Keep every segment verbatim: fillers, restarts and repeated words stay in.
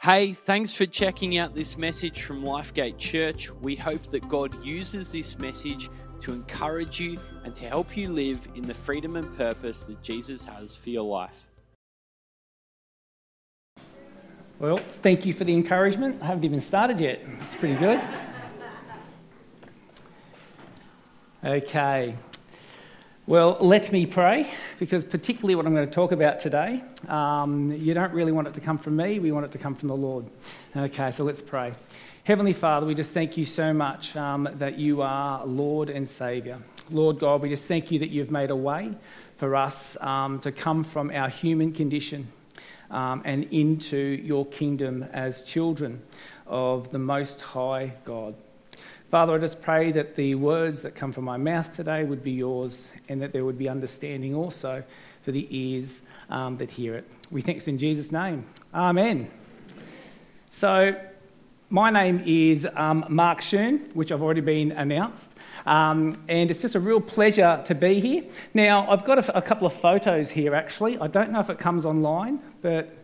Hey, thanks for checking out this message from LifeGate Church. We hope that God uses this message to encourage you and to help you live in the freedom and purpose that Jesus has for your life. Well, thank you for the encouragement. I haven't even started yet. It's pretty good. Okay. Well, let me pray, because particularly what I'm going to talk about today, um, you don't really want it to come from me, we want it to come from the Lord. Okay, so let's pray. Heavenly Father, we just thank you so much um, that you are Lord and Saviour. Lord God, we just thank you that you've made a way for us um, to come from our human condition um, and into your kingdom as children of the Most High God. Father, I just pray that the words that come from my mouth today would be yours, and that there would be understanding also for the ears um, that hear it. We thank you in Jesus' name. Amen. So, my name is um, Mark Shearn, which I've already been announced, um, and it's just a real pleasure to be here. Now, I've got a, a couple of photos here, actually. I don't know if it comes online, but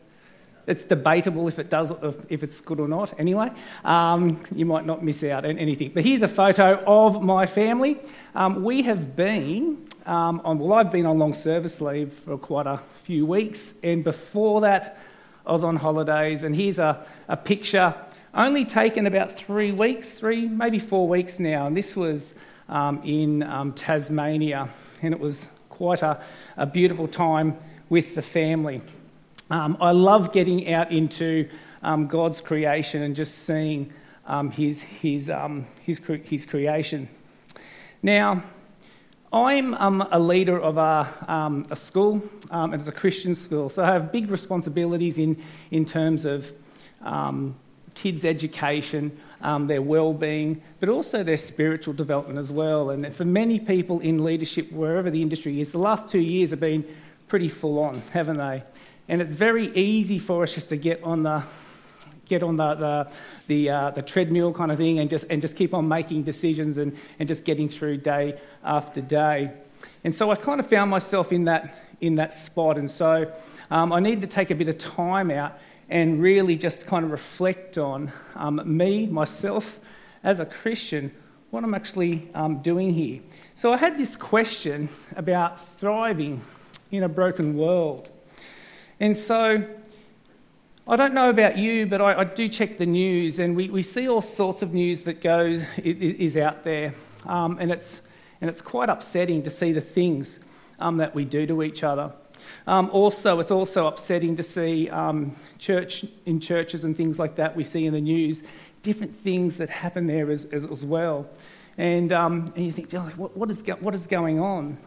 it's debatable if it does, if it's good or not. Anyway, um, you might not miss out on anything. But here's a photo of my family. Um, we have been um, on. Well, I've been on long service leave for quite a few weeks, and before that, I was on holidays. And here's a, a picture, only taken about three weeks, three maybe four weeks now. And this was um, in um, Tasmania, and it was quite a, a beautiful time with the family. Um, I love getting out into um, God's creation and just seeing um, his his um, his cre- his creation. Now, I'm um, a leader of a um, a school, um, and it's a Christian school, so I have big responsibilities in in terms of um, kids' education, um, their well-being, but also their spiritual development as well. And for many people in leadership, wherever the industry is, the last two years have been pretty full on, haven't they? And it's very easy for us just to get on the get on the the the, uh, the treadmill kind of thing, and just and just keep on making decisions and, and just getting through day after day. And so I kind of found myself in that in that spot. And so um, I needed to take a bit of time out and really just kind of reflect on um, me, myself, as a Christian, what I'm actually um, doing here. So I had this question about thriving in a broken world. And so, I don't know about you, but I, I do check the news, and we, we see all sorts of news that goes is out there, um, and it's and it's quite upsetting to see the things um, that we do to each other. Um, also, it's also upsetting to see um, church in churches and things like that. We see in the news different things that happen there as as, as well, and um, and you think, oh, what, what is what is going on?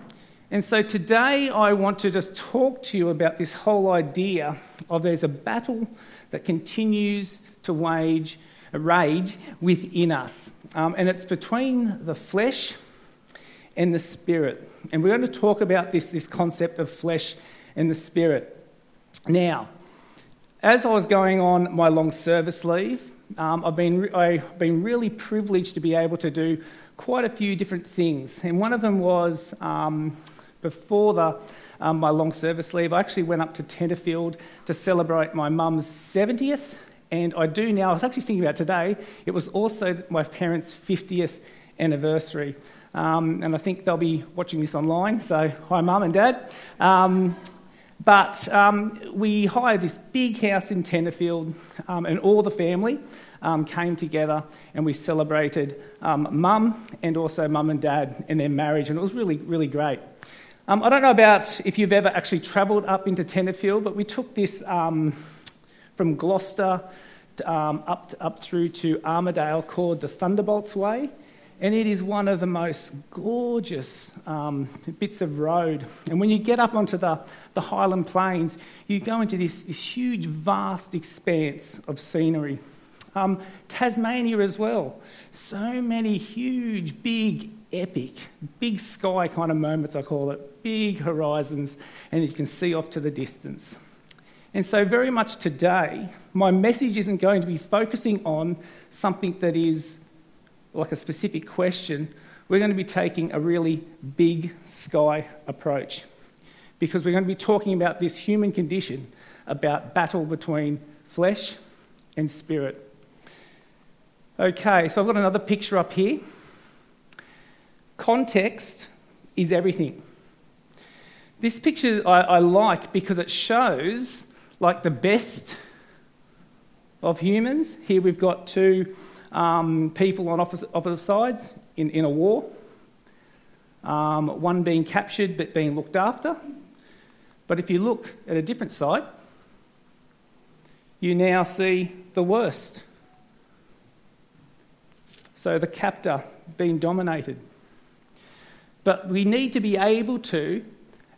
And so today I want to just talk to you about this whole idea of there's a battle that continues to wage, rage within us. Um, and it's between the flesh and the spirit. And we're going to talk about this, this concept of flesh and the spirit. Now, as I was going on my long service leave, um, I've been I've been really privileged to be able to do quite a few different things. And one of them was... Um, Before the, um, my long service leave, I actually went up to Tenterfield to celebrate my mum's seventieth, and I do now, I was actually thinking about today, it was also my parents' fiftieth anniversary. Um, and I think they'll be watching this online, so hi mum and dad. Um, but um, we hired this big house in Tenterfield, um, and all the family um, came together, and we celebrated um, mum and also mum and dad and their marriage, and it was really, really great. Um, I don't know about if you've ever actually travelled up into Tenterfield, but we took this um, from Gloucester to, um, up up through to Armidale, called the Thunderbolts Way, and it is one of the most gorgeous um, bits of road. And when you get up onto the, the Highland Plains, you go into this, this huge, vast expanse of scenery. Um, Tasmania as well. So many huge, big, epic, big sky kind of moments, I call it, big horizons, and you can see off to the distance. And so very much today, my message isn't going to be focusing on something that is like a specific question. We're going to be taking a really big sky approach, because we're going to be talking about this human condition, about battle between flesh and spirit. Okay, so I've got another picture up here. Context is everything. This picture I, I like because it shows like the best of humans. Here we've got two um, people on opposite, opposite sides in, in a war. Um, one being captured but being looked after. But if you look at a different side, you now see the worst. So the captor being dominated. But we need to be able to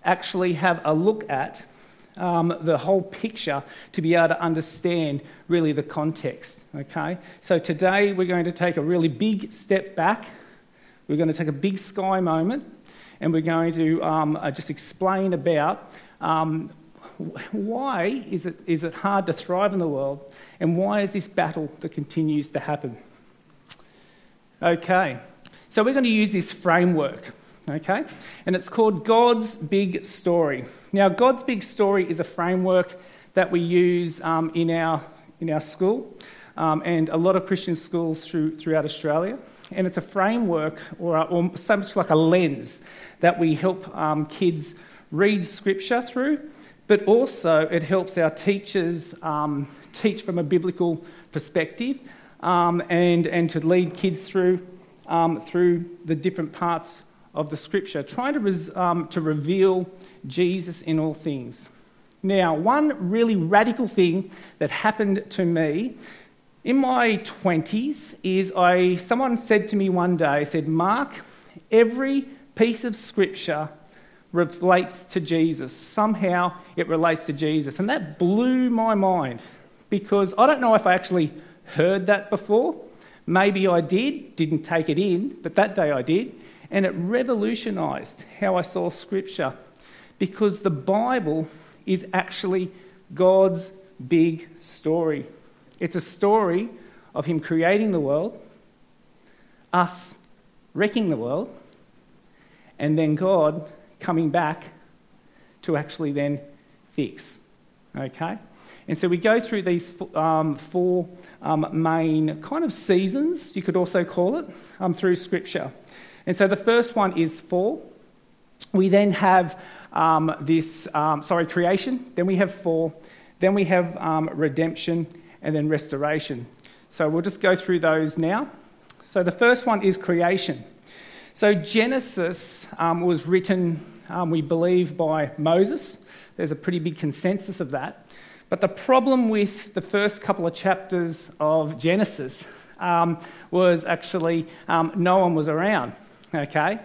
actually have a look at um, the whole picture to be able to understand really the context. Okay, so today we're going to take a really big step back. We're going to take a big sky moment, and we're going to um, just explain about um, why is it is it hard to thrive in the world, and why is this battle that continues to happen. Okay, so we're going to use this framework. Okay, and it's called God's Big Story. Now, God's Big Story is a framework that we use um, in our in our school um, and a lot of Christian schools through, throughout Australia. And it's a framework, or, a, or so much like a lens, that we help um, kids read Scripture through, but also it helps our teachers um, teach from a biblical perspective um, and and to lead kids through um, through the different parts of the Scripture, trying to, res, um, to reveal Jesus in all things. Now, one really radical thing that happened to me in my twenties is I. someone said to me one day, said, "Mark, every piece of Scripture relates to Jesus. Somehow it relates to Jesus." And that blew my mind, because I don't know if I actually heard that before. Maybe I did, didn't take it in, but that day I did. And it revolutionised how I saw Scripture, because the Bible is actually God's big story. It's a story of Him creating the world, us wrecking the world, and then God coming back to actually then fix. Okay? And so we go through these um, four um, main kind of seasons, you could also call it, um, through Scripture. And so the first one is fall. We then have um, this, um, sorry, creation. Then we have fall. Then we have um, redemption, and then restoration. So we'll just go through those now. So the first one is creation. So Genesis um, was written, um, we believe, by Moses. There's a pretty big consensus of that. But the problem with the first couple of chapters of Genesis um, was actually um, no one was around. Okay,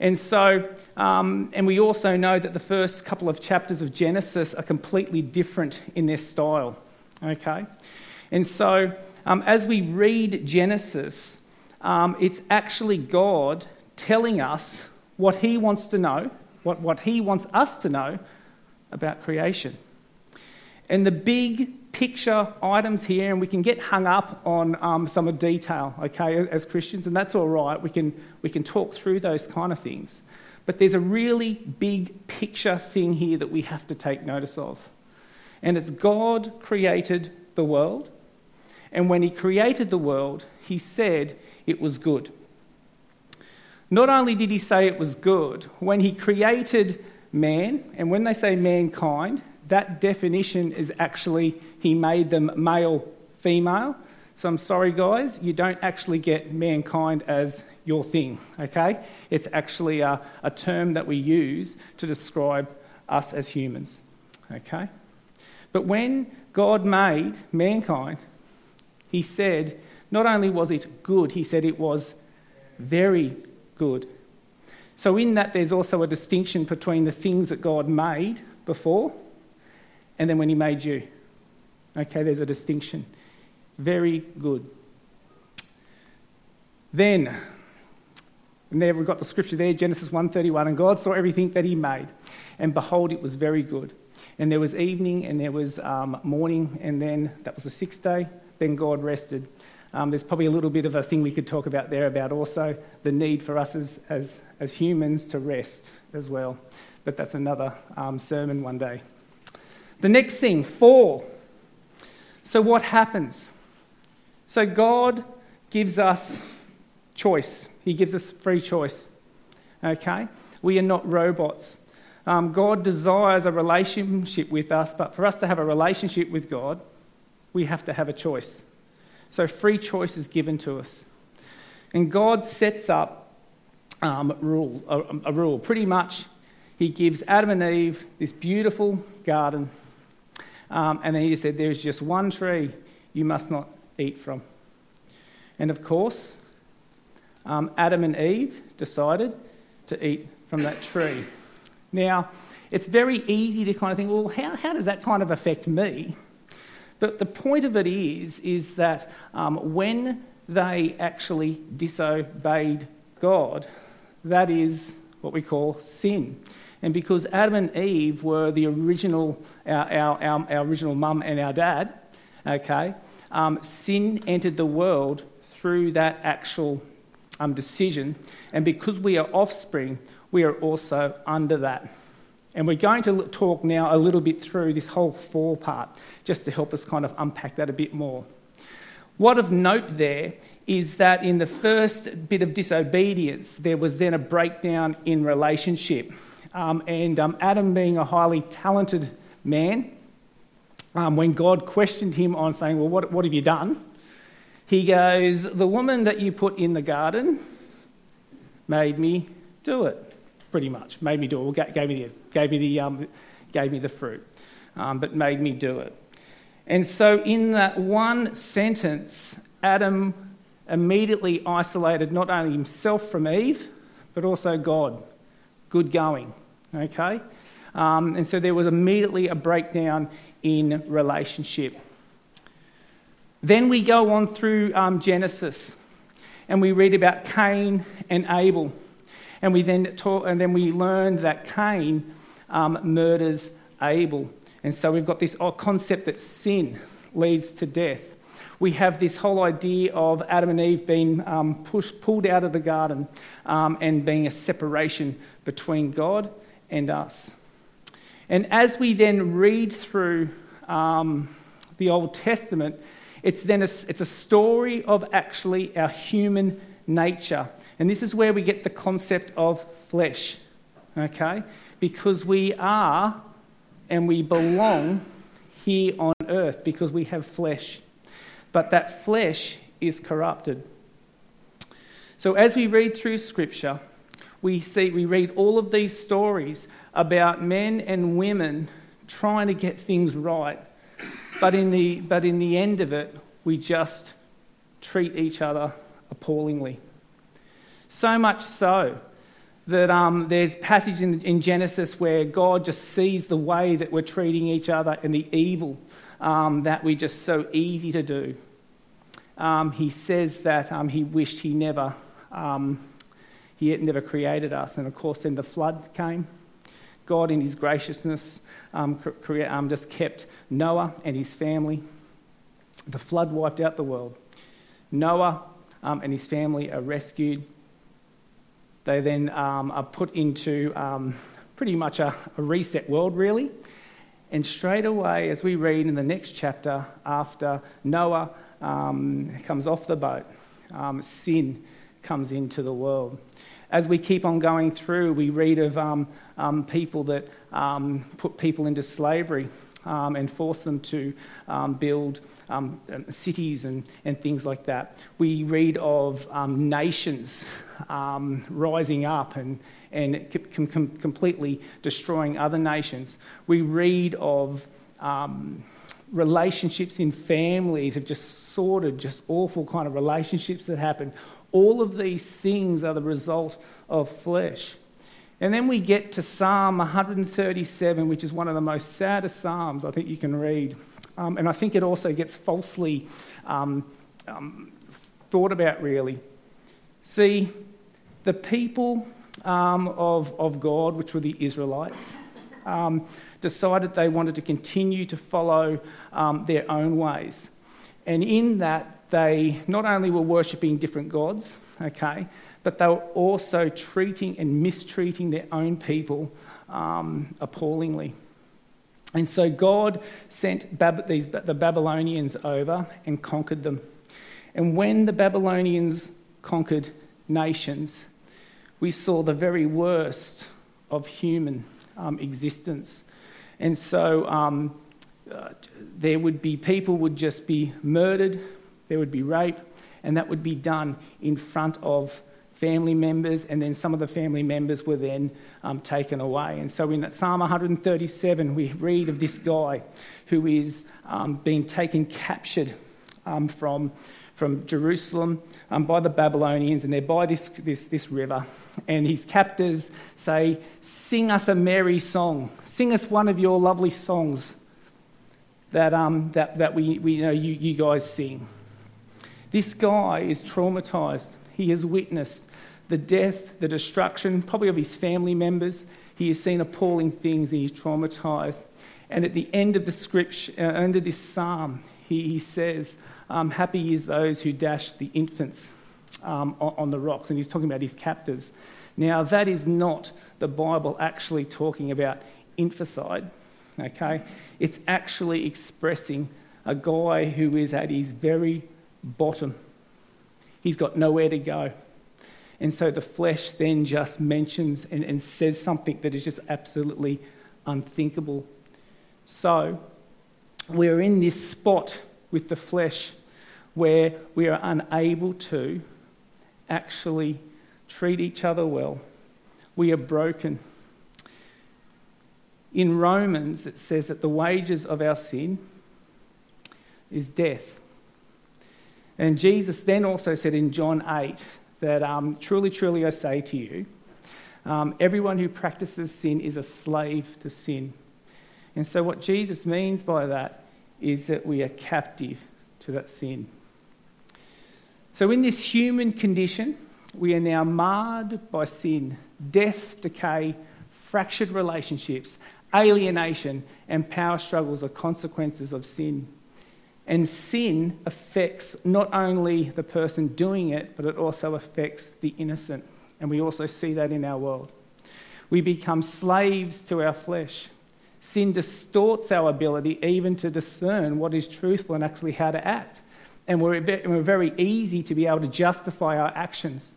and so, um, and we also know that the first couple of chapters of Genesis are completely different in their style. Okay, and so um, as we read Genesis, um, it's actually God telling us what He wants to know, what, what He wants us to know about creation. And the big picture items here, and we can get hung up on um, some of detail, okay, as Christians, and that's all right. We can we can talk through those kind of things. But there's a really big picture thing here that we have to take notice of. And it's God created the world, and when He created the world, He said it was good. Not only did He say it was good, when He created man, and when they say mankind, that definition is actually He made them male, female. So I'm sorry, guys, you don't actually get mankind as your thing, okay? It's actually a, a term that we use to describe us as humans, okay? But when God made mankind, He said, not only was it good, He said it was very good. So in that, there's also a distinction between the things that God made before and then when He made you. Okay, there's a distinction. Very good. Then, and there we've got the Scripture there, Genesis one thirty-one, "And God saw everything that He made, and behold, it was very good. And there was evening, and there was um, morning, and then that was the sixth day. Then God rested." Um, there's probably a little bit of a thing we could talk about there about also the need for us as as, as humans to rest as well. But that's another um, sermon one day. The next thing, fall. So what happens? So God gives us choice. He gives us free choice. Okay? We are not robots. Um, God desires a relationship with us, but for us to have a relationship with God, we have to have a choice. So free choice is given to us. And God sets up um, rule, a, a rule. Pretty much, he gives Adam and Eve this beautiful garden, um, and then he just said, there is just one tree you must not eat from. And of course, um, Adam and Eve decided to eat from that tree. Now, it's very easy to kind of think, well, how, how does that kind of affect me? But the point of it is, is that um, when they actually disobeyed God, that is what we call sin. And because Adam and Eve were the original, our, our, our, our original mum and our dad, okay, um, sin entered the world through that actual um, decision. And because we are offspring, we are also under that. And we're going to talk now a little bit through this whole fall part, just to help us kind of unpack that a bit more. What of note there is that in the first bit of disobedience, there was then a breakdown in relationship. Um, and um, Adam, being a highly talented man, um, when God questioned him on saying, well, what, what have you done? He goes, the woman that you put in the garden made me do it. Pretty much, made me do it. Gave me the gave me the um, gave me the fruit, um, but made me do it. And so, in that one sentence, Adam immediately isolated not only himself from Eve, but also God. Good going, okay. Um, and so there was immediately a breakdown in relationship. Then we go on through um, Genesis, and we read about Cain and Abel. And we then taught, and then we learned that Cain um, murders Abel. And so we've got this concept that sin leads to death. We have this whole idea of Adam and Eve being um, pushed, pulled out of the garden um, and being a separation between God and us. And as we then read through um, the Old Testament, it's then a, it's a story of actually our human nature. And this is where we get the concept of flesh, okay? Because we are and we belong here on earth because we have flesh. But that flesh is corrupted. So as we read through Scripture, we see we read all of these stories about men and women trying to get things right, but in the but in the end of it, we just treat each other appallingly. So much so that um, there's passage in, in Genesis where God just sees the way that we're treating each other and the evil um, that we just so easy to do. Um, he says that um, he wished he never um, he had never created us, and of course, then the flood came. God, in His graciousness, um, cre- um, just kept Noah and his family. The flood wiped out the world. Noah um, and his family are rescued. They then um, are put into um, pretty much a, a reset world, really. And straight away, as we read in the next chapter, after Noah um, comes off the boat, um, sin comes into the world. As we keep on going through, we read of um, um, people that um, put people into slavery um, and force them to um, build um, cities and, and things like that. We read of um, nations Um, rising up and, and com- com- completely destroying other nations. We read of um, relationships in families of just sordid, just awful kind of relationships that happen. All of these things are the result of flesh. And then we get to Psalm one thirty-seven, which is one of the most saddest psalms I think you can read. Um, and I think it also gets falsely um, um, thought about, really. See, the people um, of, of God, which were the Israelites, um, decided they wanted to continue to follow um, their own ways. And in that, they not only were worshipping different gods, okay, but they were also treating and mistreating their own people um, appallingly. And so God sent Bab- these, the Babylonians over and conquered them. And when the Babylonians conquered nations, we saw the very worst of human um, existence. And so um, uh, there would be people would just be murdered, there would be rape, and that would be done in front of family members, and then some of the family members were then um, taken away. And so in Psalm one thirty-seven, we read of this guy who is um, being taken captured um, from from Jerusalem um, by the Babylonians, and they're by this, this this river. And his captors say, "Sing us a merry song. Sing us one of your lovely songs that um that, that we, we you know you, you guys sing." This guy is traumatised. He has witnessed the death, the destruction, probably of his family members. He has seen appalling things, and he's traumatised. And at the end of the scripture, uh, end of this psalm, he, he says, Um, happy is those who dash the infants um, on, on the rocks. And he's talking about his captives. Now, that is not the Bible actually talking about infanticide, okay? It's actually expressing a guy who is at his very bottom. He's got nowhere to go. And so the flesh then just mentions and, and says something that is just absolutely unthinkable. So we're in this spot with the flesh where we are unable to actually treat each other well. We are broken. In Romans, it says that the wages of our sin is death. And Jesus then also said in John eight that um, truly, truly I say to you, um, everyone who practices sin is a slave to sin. And so what Jesus means by that is that we are captive to that sin. So in this human condition, we are now marred by sin, death, decay, fractured relationships, alienation, and power struggles are consequences of sin. And sin affects not only the person doing it, but it also affects the innocent. And we also see that in our world. We become slaves to our flesh. Sin distorts our ability even to discern what is truthful and actually how to act. And we're very easy to be able to justify our actions.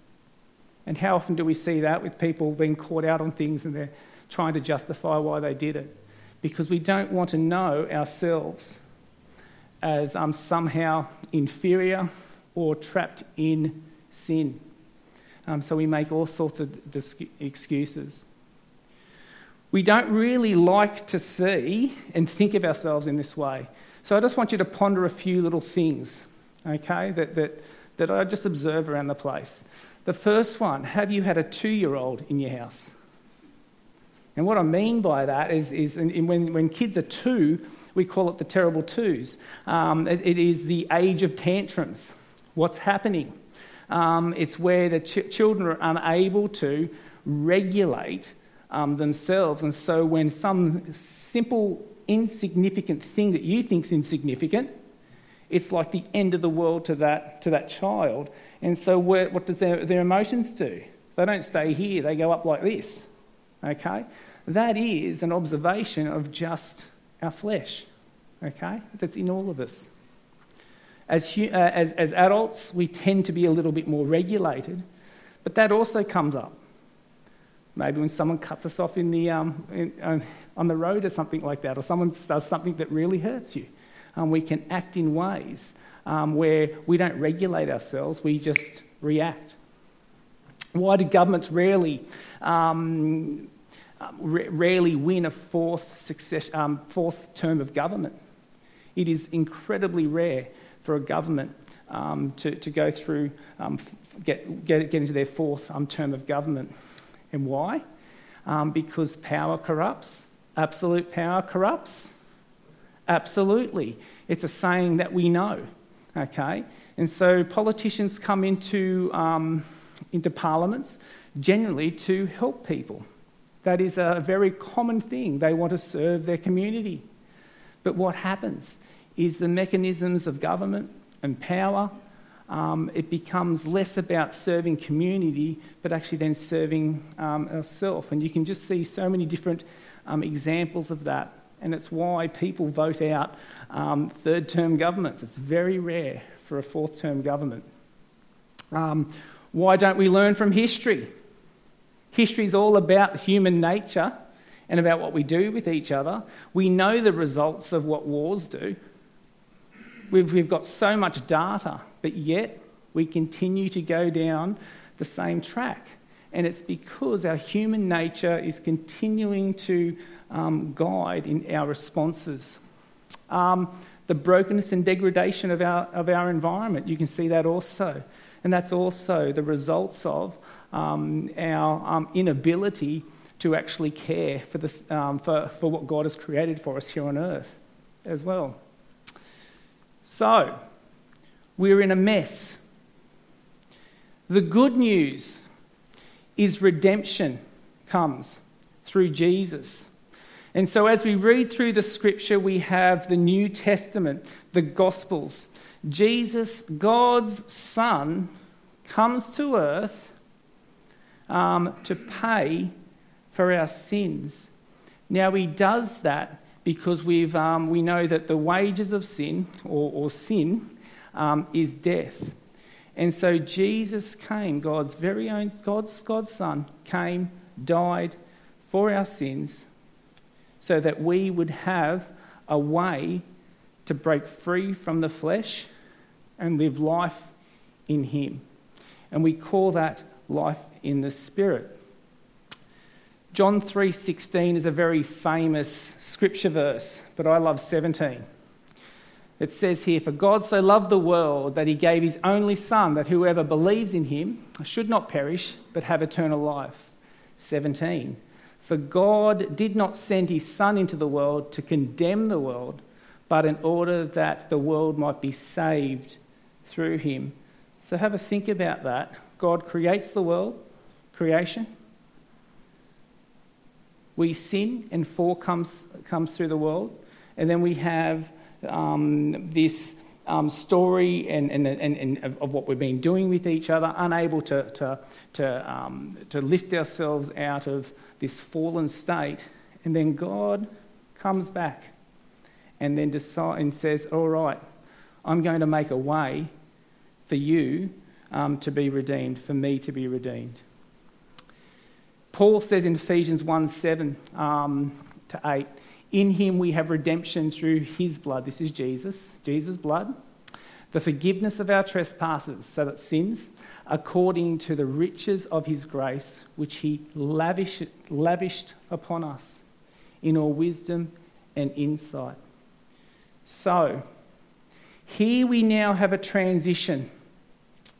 And how often do we see that with people being caught out on things and they're trying to justify why they did it? Because we don't want to know ourselves as um, somehow inferior or trapped in sin. Um, so we make all sorts of dis- excuses. We don't really like to see and think of ourselves in this way. So I just want you to ponder a few little things, okay, that, that, that I just observe around the place. The first one, have you had a two-year-old in your house? And what I mean by that is, is in, in when, when kids are two, we call it the terrible twos. Um, it, it is the age of tantrums. What's happening? Um, it's where the ch- children are unable to regulate Um, themselves, and so when some simple insignificant thing that you think's insignificant, it's like the end of the world to that to that child. And so where, what does their, their emotions do? They don't stay here, they go up like this, okay? That is an observation of just our flesh, okay? That's in all of us. As, uh, as, as adults, we tend to be a little bit more regulated, but that also comes up. Maybe when someone cuts us off in the um, in, uh, on the road or something like that, or someone does something that really hurts you. Um, we can act in ways um, where we don't regulate ourselves, we just react. Why do governments rarely um, r- rarely win a fourth, success, um, fourth term of government? It is incredibly rare for a government um, to, to go through, um, get, get, get into their fourth um, term of government. And why? Um, because power corrupts. Absolute power corrupts. Absolutely. It's a saying that we know, okay? And so politicians come into um, into parliaments generally to help people. That is a very common thing. They want to serve their community. But what happens is the mechanisms of government and power, Um, it becomes less about serving community, but actually then serving um, ourselves. And you can just see so many different um, examples of that And it's why people vote out um, third-term governments. It's very rare for a fourth-term government. Um, why don't we learn from history? History's all about human nature and about what we do with each other. We know the results of what wars do. We've, we've got so much data, but yet we continue to go down the same track. And it's because our human nature is continuing to um, guide in our responses. Um, the brokenness and degradation of our, of our environment, you can see that also. And that's also the results of um, our um, inability to actually care for, the, um, for, for what God has created for us here on earth as well. So, we're in a mess. The good news is redemption comes through Jesus. And so as we read through the scripture, we have the New Testament, the Gospels. Jesus, God's Son, comes to earth um, to pay for our sins. Now, he does that because we've um, we know that the wages of sin, or, or sin, um, is death. And so Jesus came, God's very own, God's, God's Son came, died for our sins so that we would have a way to break free from the flesh and live life in him. And we call that life in the Spirit. John three sixteen is a very famous scripture verse, but I love seventeen. It says here, "For God so loved the world that he gave his only Son, that whoever believes in him should not perish, but have eternal life." seventeen, "For God did not send his Son into the world to condemn the world, but in order that the world might be saved through him." So have a think about that. God creates the world, creation. We sin and fall comes, comes through the world. And then we have Um, this um, story and, and, and, and of what we've been doing with each other, unable to to to, um, to lift ourselves out of this fallen state, and then God comes back, and then decides and says, "All right, I'm going to make a way for you um, to be redeemed, for me to be redeemed." Paul says in Ephesians one seven um, to eight. "In him we have redemption through his blood." This is Jesus, Jesus' blood. "The forgiveness of our trespasses, so that sins, according to the riches of his grace, which he lavished, lavished upon us in all wisdom and insight." So, here we now have a transition,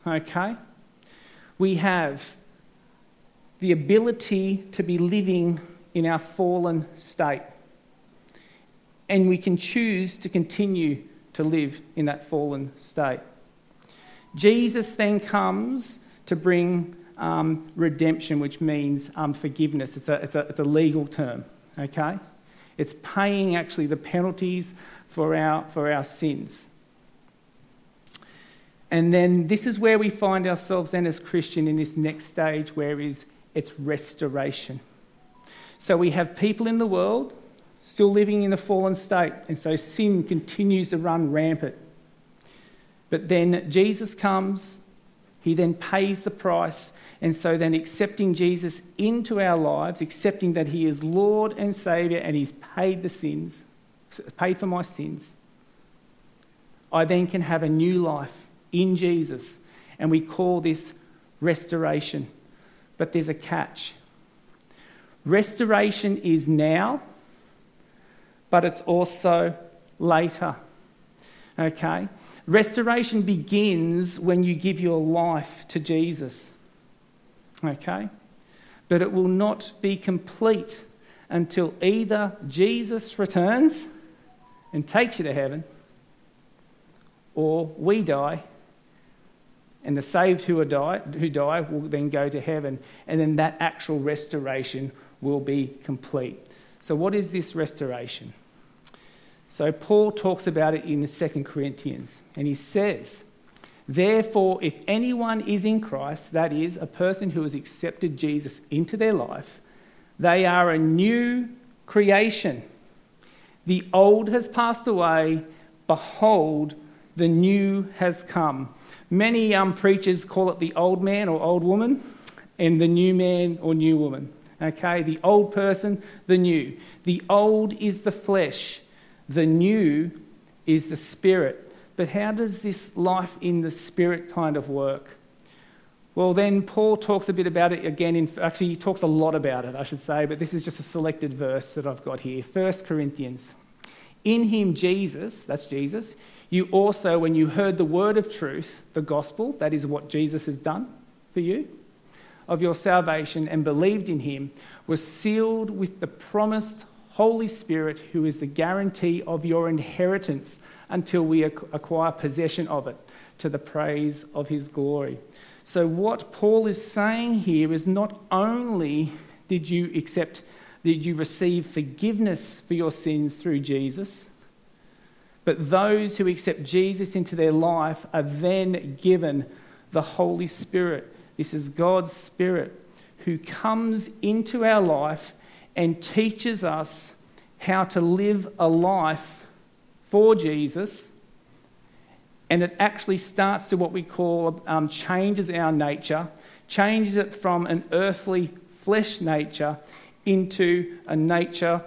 okay? We have the ability to be living in our fallen state. And we can choose to continue to live in that fallen state. Jesus then comes to bring um, redemption, which means um, forgiveness. It's a, it's, a, it's a legal term, okay? It's paying actually the penalties for our, for our sins. And then this is where we find ourselves then as Christian in this next stage where is it's restoration. So we have people in the world still living in a fallen state, and so sin continues to run rampant. But then Jesus comes, he then pays the price, and so then accepting Jesus into our lives, accepting that he is Lord and Saviour and he's paid the sins, paid for my sins, I then can have a new life in Jesus, and we call this restoration. But there's a catch. Restoration is now, but it's also later, okay? Restoration begins when you give your life to Jesus, okay? But it will not be complete until either Jesus returns and takes you to heaven, or we die, and the saved who, are die, who die will then go to heaven, and then that actual restoration will be complete. So what is this restoration? So Paul talks about it in Second Corinthians, and he says, "Therefore, if anyone is in Christ," that is, a person who has accepted Jesus into their life, "they are a new creation. The old has passed away. Behold, the new has come. Many um, preachers call it the old man or old woman and the new man or new woman. Okay, the old person, the new. The old is the flesh. The new is the spirit. But how does this life in the spirit kind of work? Well, then Paul talks a bit about it again. In, actually, he talks a lot about it, I should say, but this is just a selected verse that I've got here. First Corinthians. In him, Jesus, that's Jesus, you also, when you heard the word of truth, the gospel, that is what Jesus has done for you, of your salvation and believed in him, were sealed with the promised Holy Spirit, who is the guarantee of your inheritance until we acquire possession of it, to the praise of his glory. So what Paul is saying here is not only did you accept, did you receive forgiveness for your sins through Jesus, but those who accept Jesus into their life are then given the Holy Spirit. This is God's Spirit who comes into our life and teaches us how to live a life for Jesus. And it actually starts to what we call um, changes our nature, changes it from an earthly flesh nature into a nature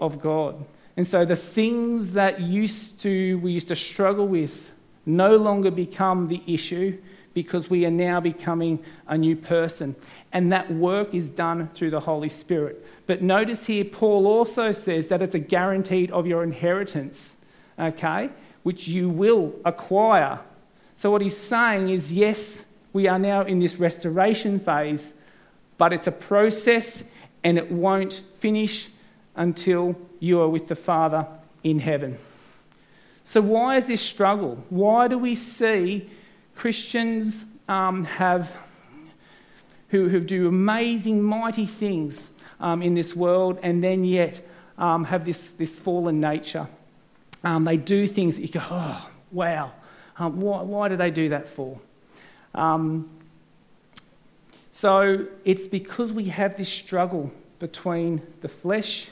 of God. And so the things that used to we used to struggle with no longer become the issue, because we are now becoming a new person. And that work is done through the Holy Spirit. But notice here, Paul also says that it's a guarantee of your inheritance, okay? Which you will acquire. So what he's saying is, yes, we are now in this restoration phase, but it's a process and it won't finish until you are with the Father in heaven. So why is this struggle? Why do we see Christians um, have who, who do amazing, mighty things um, in this world and then yet um, have this, this fallen nature? Um, they do things that you go, oh, wow, um, why, why do they do that for? Um, so it's because we have this struggle between the flesh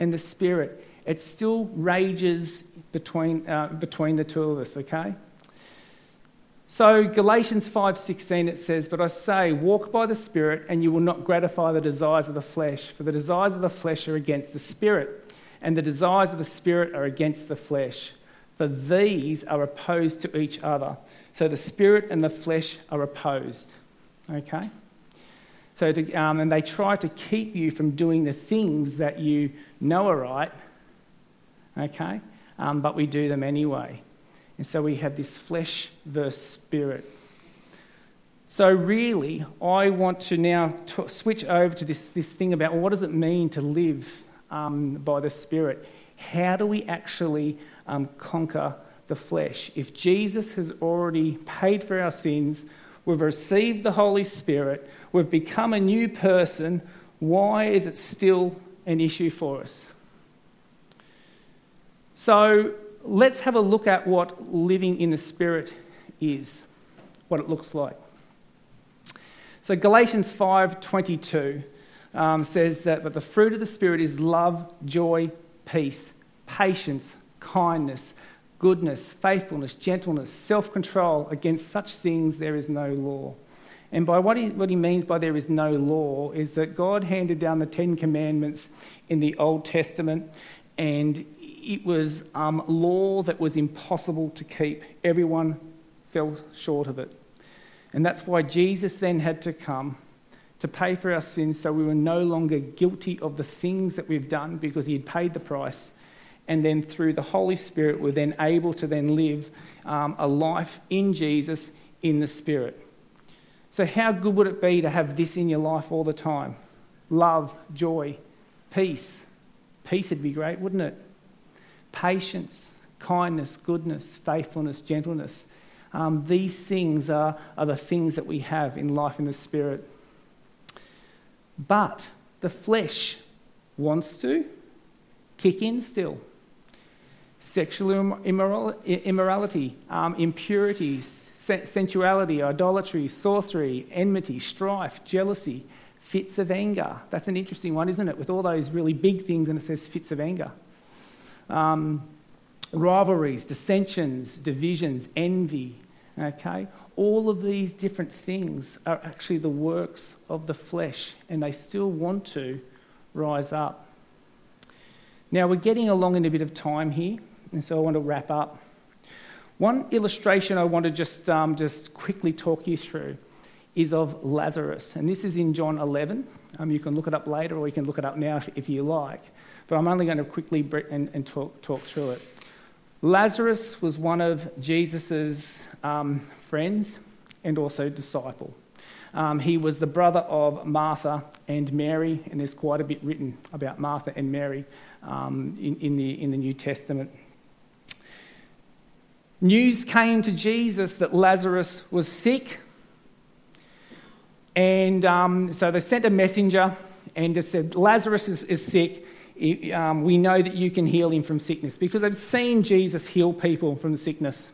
and the spirit. It still rages between uh, between the two of us, okay? So Galatians five sixteen, it says, "But I say, walk by the Spirit, and you will not gratify the desires of the flesh. For the desires of the flesh are against the Spirit, and the desires of the Spirit are against the flesh. For these are opposed to each other. So the Spirit and the flesh are opposed." Okay? So, to, um, and they try to keep you from doing the things that you know are right. Okay? Um, but we do them anyway. And so we have this flesh versus spirit. So really, I want to now t- switch over to this, this thing about, well, what does it mean to live Um, by the Spirit? How do we actually um, conquer the flesh? If Jesus has already paid for our sins, we've received the Holy Spirit, we've become a new person, why is it still an issue for us? So let's have a look at what living in the Spirit is, what it looks like. So Galatians five twenty-two Um, says that, but the fruit of the Spirit is love, joy, peace, patience, kindness, goodness, faithfulness, gentleness, self-control. Against such things there is no law. And by what he, what he means by there is no law is that God handed down the Ten Commandments in the Old Testament, and it was um, law that was impossible to keep. Everyone fell short of it. And that's why Jesus then had to come to pay for our sins, so we were no longer guilty of the things that we've done, because he had paid the price. And then through the Holy Spirit, we're then able to then live um, a life in Jesus, in the Spirit. So how good would it be to have this in your life all the time? Love, joy, peace. Peace would be great, wouldn't it? Patience, kindness, goodness, faithfulness, gentleness. Um, these things are, are the things that we have in life in the Spirit. But the flesh wants to kick in still. Sexual immorality, um, impurities, sensuality, idolatry, sorcery, enmity, strife, jealousy, fits of anger. That's an interesting one, isn't it? With all those really big things, and it says fits of anger. um, rivalries, dissensions, divisions, envy, okay? All of these different things are actually the works of the flesh, and they still want to rise up. Now, we're getting along in a bit of time here, and so I want to wrap up. One illustration I want to just um, just quickly talk you through is of Lazarus, and this is in John eleven. Um, you can look it up later, or you can look it up now if, if you like, but I'm only going to quickly br- and, and talk, talk through it. Lazarus was one of Jesus's um, friends and also disciple. Um, he was the brother of Martha and Mary, and there's quite a bit written about Martha and Mary um, in, in, the, in the New Testament. News came to Jesus that Lazarus was sick, and um, so they sent a messenger and just said, Lazarus is, is sick. It, um, we know that you can heal him from sickness, because they've seen Jesus heal people from sickness.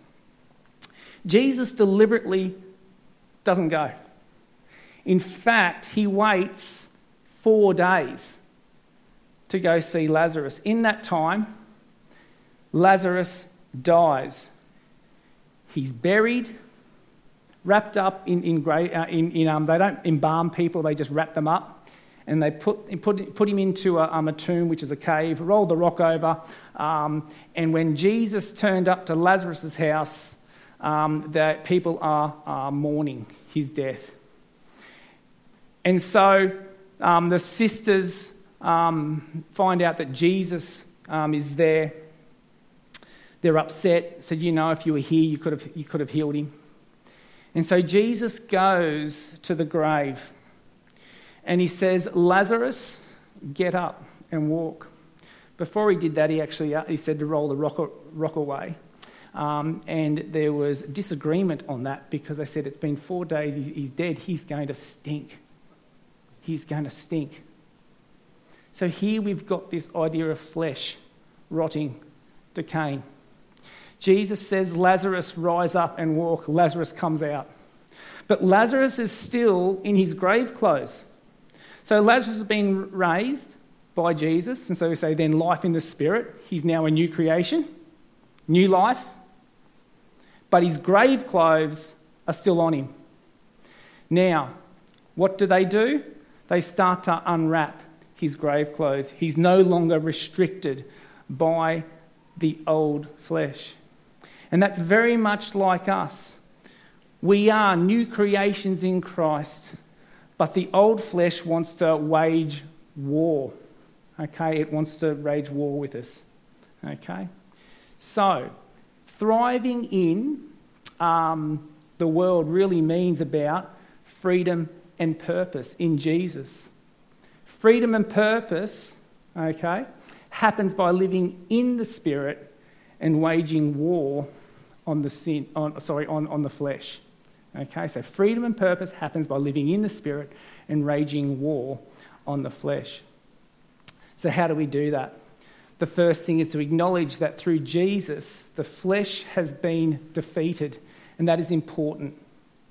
Jesus deliberately doesn't go. In fact, he waits four days to go see Lazarus. In that time, Lazarus dies. He's buried, wrapped up in in, grave, uh, in, in um. They don't embalm people; they just wrap them up, and they put put put him into a, um, a tomb, which is a cave. Rolled the rock over, um, and when Jesus turned up to Lazarus's house, um, the people are, are mourning his death, and so um, the sisters um, find out that Jesus um, is there. They're upset. Said, you know, if you were here, you could have you could have healed him. And so Jesus goes to the grave and he says, Lazarus, get up and walk. Before he did that, he actually he said to roll the rock, rock away. Um, and there was disagreement on that, because they said, it's been four days, he's, he's dead, he's going to stink. He's going to stink. So here we've got this idea of flesh rotting, decaying. Jesus says, Lazarus, rise up and walk. Lazarus comes out. But Lazarus is still in his grave clothes. So Lazarus has been raised by Jesus. And so we say then life in the spirit. He's now a new creation, new life. But his grave clothes are still on him. Now, what do they do? They start to unwrap his grave clothes. He's no longer restricted by the old flesh. And that's very much like us. We are new creations in Christ, but the old flesh wants to wage war. Okay, it wants to wage war with us. Okay, so thriving in um, the world really means about freedom and purpose in Jesus. Freedom and purpose, okay, happens by living in the Spirit and waging war on the sin, on, sorry, on, on the flesh. Okay, so freedom and purpose happens by living in the Spirit and waging war on the flesh. So how do we do that? The first thing is to acknowledge that through Jesus, the flesh has been defeated, and that is important,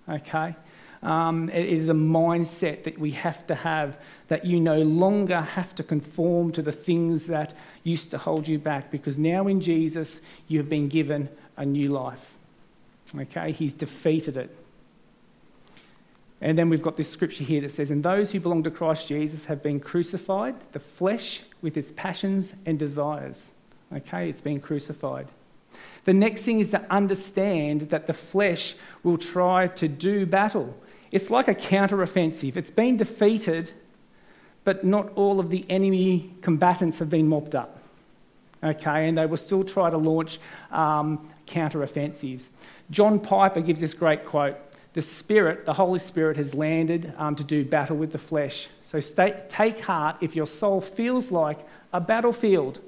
okay? Um, it is a mindset that we have to have, that you no longer have to conform to the things that used to hold you back, because now in Jesus, you have been given a new life. Okay, he's defeated it. And then we've got this scripture here that says, and those who belong to Christ Jesus have been crucified, the flesh with its passions and desires. Okay, it's been crucified. The next thing is to understand that the flesh will try to do battle. It's like a counter-offensive. It's been defeated, but not all of the enemy combatants have been mopped up. Okay, and they will still try to launch um, counter-offensives. John Piper gives this great quote, the Spirit, the Holy Spirit has landed um, to do battle with the flesh. So stay, take heart if your soul feels like a battlefield.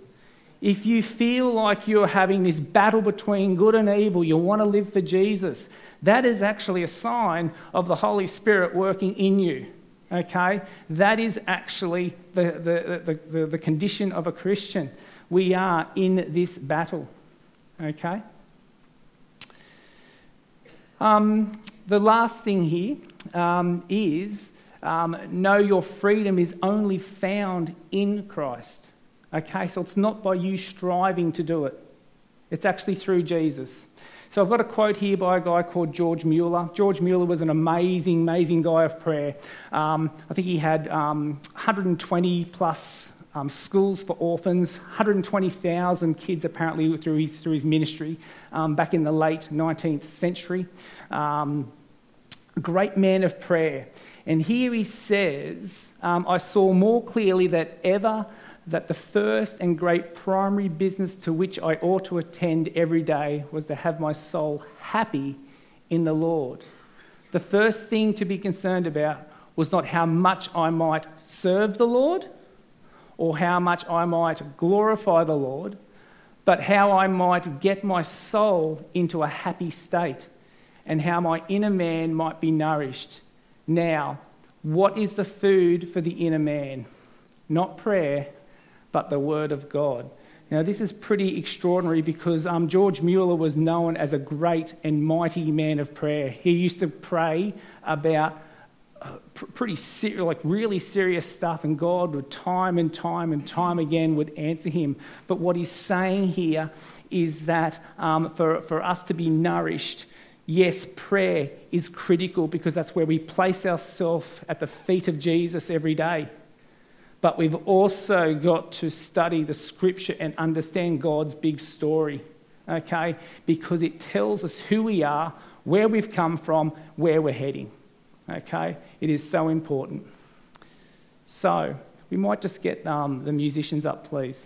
If you feel like you're having this battle between good and evil, you want to live for Jesus, that is actually a sign of the Holy Spirit working in you, okay? That is actually the, the, the, the, the condition of a Christian. We are in this battle, okay? Um, the last thing here um, is um, know your freedom is only found in Christ. Okay, so it's not by you striving to do it. It's actually through Jesus. So I've got a quote here by a guy called George Mueller. George Mueller was an amazing, amazing guy of prayer. Um, I think he had um, one hundred twenty plus um, schools for orphans, one hundred twenty thousand kids apparently through his, through his ministry um, back in the late nineteenth century. Um, great man of prayer. And here he says, um, I saw more clearly than ever that the first and great primary business to which I ought to attend every day was to have my soul happy in the Lord. The first thing to be concerned about was not how much I might serve the Lord or how much I might glorify the Lord, but how I might get my soul into a happy state and how my inner man might be nourished. Now, what is the food for the inner man? Not prayer, but the Word of God. Now, this is pretty extraordinary because um, George Mueller was known as a great and mighty man of prayer. He used to pray about uh, pr- pretty ser- like really serious stuff, and God would time and time and time again would answer him. But what he's saying here is that um, for, for us to be nourished, yes, prayer is critical because that's where we place ourselves at the feet of Jesus every day. But we've also got to study the scripture and understand God's big story, okay? Because it tells us who we are, where we've come from, where we're heading, okay? It is so important. So we might just get um, the musicians up, please.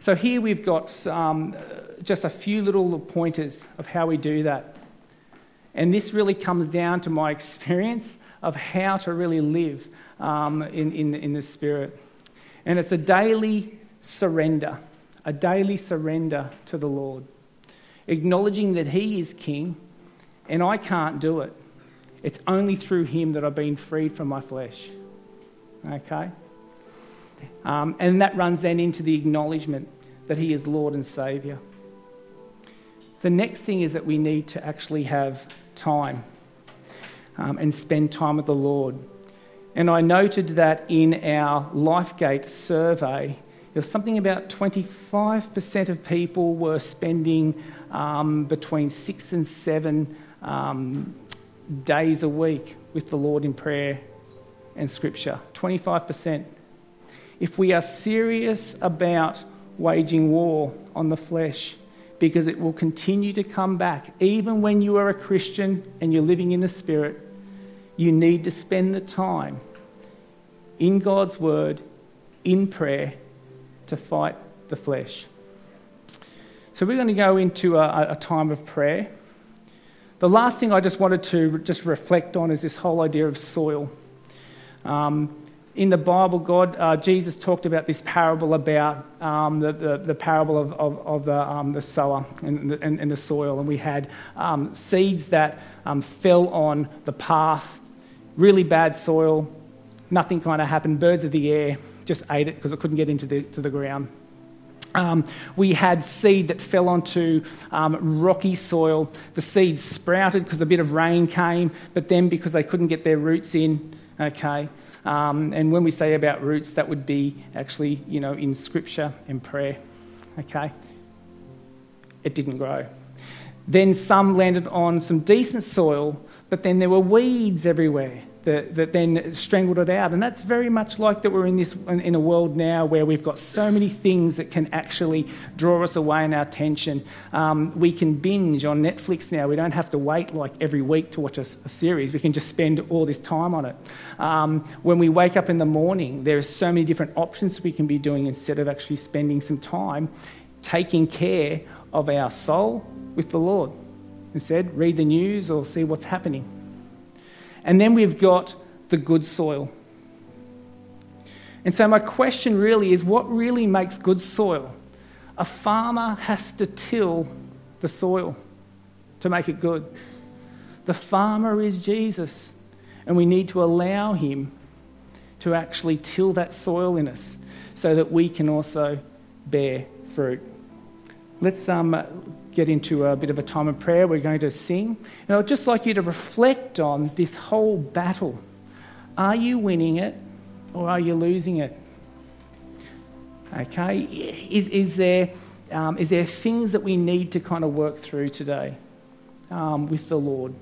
So here we've got um, just a few little pointers of how we do that. And this really comes down to my experience of how to really live Um, in, in, in the Spirit. And it's a daily surrender, a daily surrender to the Lord, acknowledging that He is King and I can't do it. It's only through Him that I've been freed from my flesh. Okay? Um, and that runs then into the acknowledgement that He is Lord and Saviour. The next thing is that we need to actually have time um, and spend time with the Lord. And I noted that in our LifeGate survey, there was something about twenty-five percent of people were spending um, between six and seven um, days a week with the Lord in prayer and scripture. twenty-five percent. If we are serious about waging war on the flesh, because it will continue to come back, even when you are a Christian and you're living in the Spirit, you need to spend the time in God's Word, in prayer, to fight the flesh. So we're going to go into a, a time of prayer. The last thing I just wanted to just reflect on is this whole idea of soil. Um, in the Bible, God, uh, Jesus talked about this parable about um, the, the, the parable of, of, of the, um, the sower and the, and, and the soil. And we had um, seeds that um, fell on the path, really bad soil. Nothing kind of happened. Birds of the air just ate it because it couldn't get into the to the ground. Um, we had seed that fell onto um, rocky soil. The seeds sprouted because a bit of rain came, but then because they couldn't get their roots in, okay. Um, and when we say about roots, that would be actually, you know, in scripture and prayer, okay. It didn't grow. Then some landed on some decent soil, but then there were weeds everywhere That, that then strangled it out. And that's very much like that we're in this in a world now where we've got so many things that can actually draw us away in our attention. Um, we can binge on Netflix now. We don't have to wait like every week to watch a, a series. We can just spend all this time on it. Um, when we wake up in the morning, there are so many different options we can be doing instead of actually spending some time taking care of our soul with the Lord. Instead, read the news or see what's happening. And then we've got the good soil. And so my question really is, what really makes good soil? A farmer has to till the soil to make it good. The farmer is Jesus, and we need to allow him to actually till that soil in us so that we can also bear fruit. Let's um, get into a bit of a time of prayer. We're going to sing. And I'd just like you to reflect on this whole battle. Are you winning it or are you losing it? Okay, is is there um, is there things that we need to kind of work through today um, with the Lord?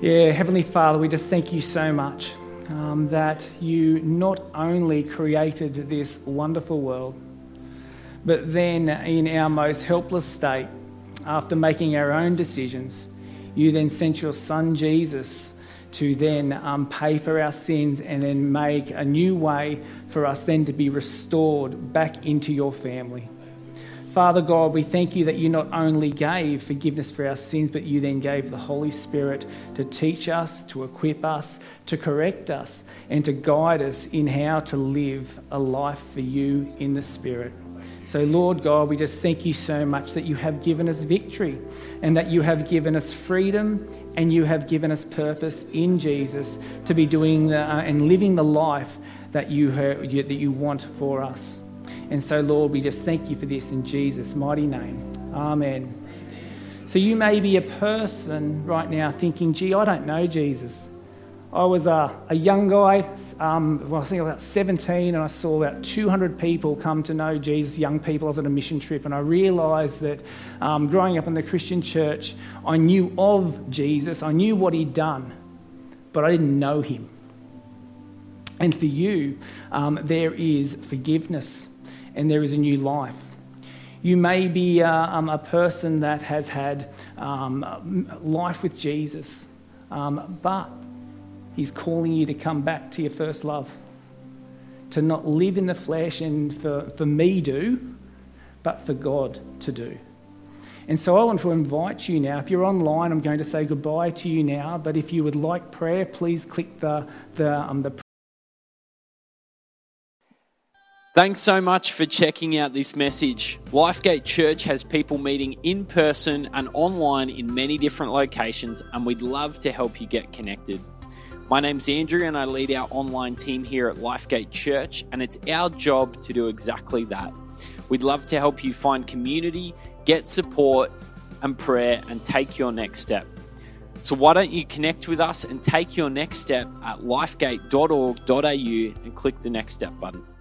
Yeah, Heavenly Father, we just thank you so much um, that you not only created this wonderful world, but then in our most helpless state, after making our own decisions, you then sent your Son Jesus to then um, pay for our sins and then make a new way for us then to be restored back into your family. Father God, we thank you that you not only gave forgiveness for our sins, but you then gave the Holy Spirit to teach us, to equip us, to correct us, and to guide us in how to live a life for you in the Spirit. So Lord God, we just thank you so much that you have given us victory and that you have given us freedom and you have given us purpose in Jesus to be doing the, uh, and living the life that you, that you want for us. And so Lord, we just thank you for this in Jesus' mighty name. Amen. So you may be a person right now thinking, gee, I don't know Jesus. I was a, a young guy, um, well, I think I was about seventeen, and I saw about two hundred people come to know Jesus, young people. I was on a mission trip, and I realised that um, growing up in the Christian church, I knew of Jesus, I knew what he'd done, but I didn't know him. And for you, um, there is forgiveness, and there is a new life. You may be uh, um, a person that has had um, life with Jesus, um, but he's calling you to come back to your first love, to not live in the flesh and for, for me do, but for God to do. And so I want to invite you now, if you're online, I'm going to say goodbye to you now, but if you would like prayer, please click the the um the Thanks so much for checking out this message. LifeGate Church has people meeting in person and online in many different locations, and we'd love to help you get connected. My name's Andrew and I lead our online team here at LifeGate Church, and it's our job to do exactly that. We'd love to help you find community, get support and prayer, and take your next step. So why don't you connect with us and take your next step at lifegate dot org dot a u and click the next step button.